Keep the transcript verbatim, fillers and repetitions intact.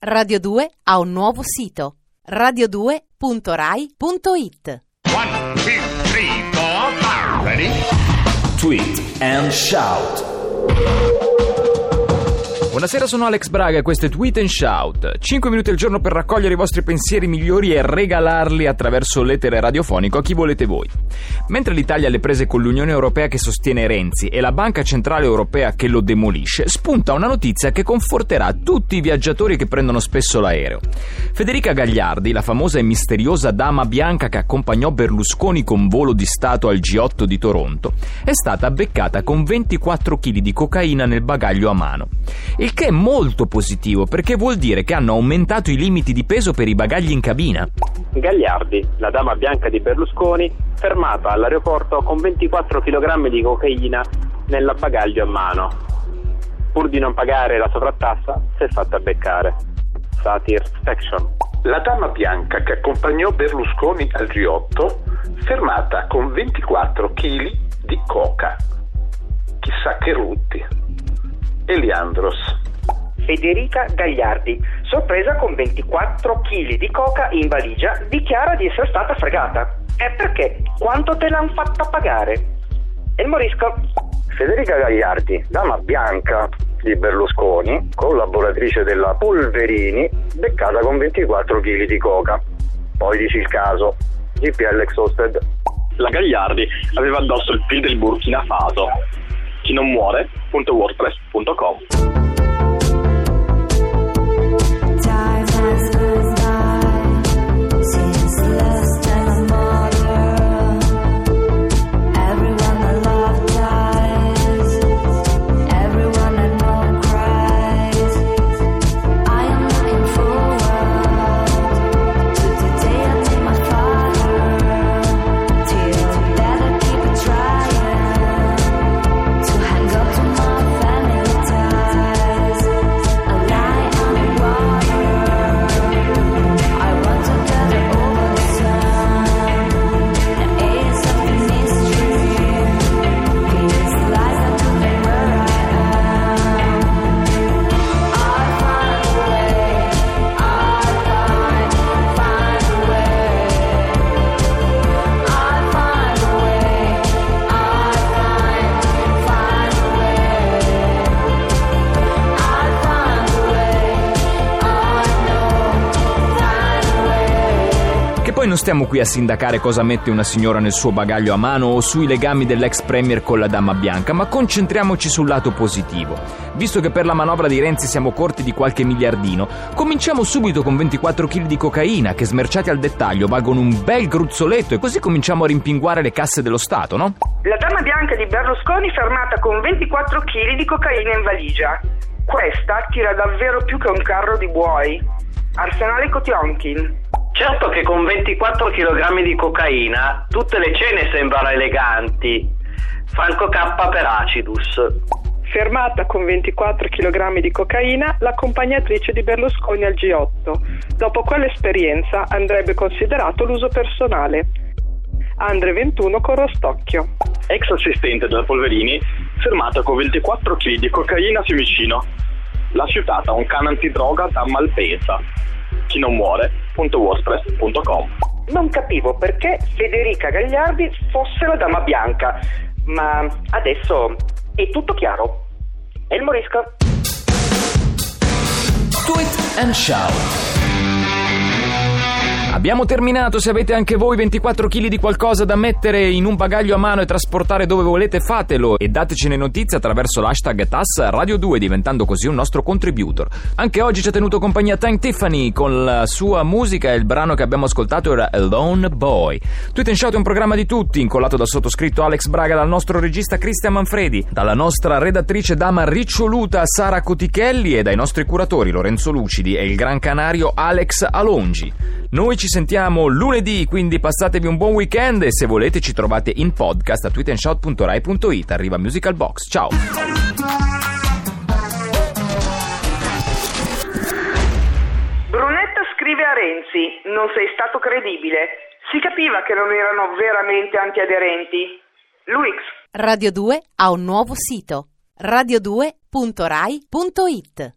Radio due ha un nuovo sito, radio due punto rai punto it. One, two, three, four, five. Ready? Tweet and shout. Buonasera, sono Alex Braga e questo è Tweet and Shout. cinque minuti al giorno per raccogliere i vostri pensieri migliori e regalarli attraverso l'etere radiofonico a chi volete voi. Mentre l'Italia ha le prese con l'Unione Europea che sostiene Renzi e la Banca Centrale Europea che lo demolisce, spunta una notizia che conforterà tutti i viaggiatori che prendono spesso l'aereo. Federica Gagliardi, la famosa e misteriosa dama bianca che accompagnò Berlusconi con volo di Stato al G otto di Toronto, è stata beccata con ventiquattro chili di cocaina nel bagaglio a mano. Il che è molto positivo, perché vuol dire che hanno aumentato i limiti di peso per i bagagli in cabina. Gagliardi, la dama bianca di Berlusconi, fermata all'aeroporto con ventiquattro chilogrammi di cocaina nel bagaglio a mano. Pur di non pagare la sovrattassa, si è fatta beccare. Satire section. La dama bianca che accompagnò Berlusconi al G otto, fermata con ventiquattro chili di coca. Chissà che rutti. Eliandros. Federica Gagliardi, sorpresa con ventiquattro chili di coca in valigia, dichiara di essere stata fregata. E perché? Quanto te l'hanno fatta pagare? E il morisco? Federica Gagliardi, dama bianca di Berlusconi, collaboratrice della Polverini, beccata con ventiquattro chili di coca. Poi dici il caso. G P L exhausted. La Gagliardi aveva addosso il P I L del Burkina Faso. Chi non muore punto wordpress punto com. Poi non stiamo qui a sindacare cosa mette una signora nel suo bagaglio a mano o sui legami dell'ex premier con la dama bianca, ma concentriamoci sul lato positivo. Visto che per la manovra di Renzi siamo corti di qualche miliardino, cominciamo subito con ventiquattro chili di cocaina che, smerciati al dettaglio, valgono un bel gruzzoletto, e così cominciamo a rimpinguare le casse dello Stato, no? La dama bianca di Berlusconi fermata con ventiquattro chili di cocaina in valigia. Questa tira davvero più che un carro di buoi. Arsenale Kotionkin. Certo che con ventiquattro chilogrammi di cocaina tutte le cene sembrano eleganti. Franco K per Acidus. Fermata con ventiquattro chilogrammi di cocaina l'accompagnatrice di Berlusconi al G otto. Dopo quell'esperienza andrebbe considerato l'uso personale. Andre ventuno con Rostocchio. Ex assistente della Polverini, fermata con ventiquattro chili di cocaina a Fiumicino. La fiutata un cane antidroga da Malpensa. Chi non muore wordpress punto com. Non capivo perché Federica Gagliardi fosse la dama bianca, ma adesso è tutto chiaro. E il morisco? Tweet and Shout. Abbiamo terminato. Se avete anche voi ventiquattro chili di qualcosa da mettere in un bagaglio a mano e trasportare dove volete, fatelo e datecene notizie attraverso l'hashtag TassRadio due, diventando così un nostro contributor. Anche oggi ci ha tenuto compagnia Tank Tiffany con la sua musica, e il brano che abbiamo ascoltato era Alone Boy. Tweet and Shout è un programma di tutti, incollato dal sottoscritto Alex Braga, dal nostro regista Cristian Manfredi, dalla nostra redattrice dama riccioluta Sara Cotichelli e dai nostri curatori Lorenzo Lucidi e il gran canario Alex Alongi. Noi ci sentiamo lunedì, quindi passatevi un buon weekend e se volete ci trovate in podcast a tweet and shout punto rai punto it. Arriva Musical Box, ciao! Brunetta scrive a Renzi: non sei stato credibile, si capiva che non erano veramente antiaderenti. Luix. Radio due ha un nuovo sito, radio due punto rai punto it.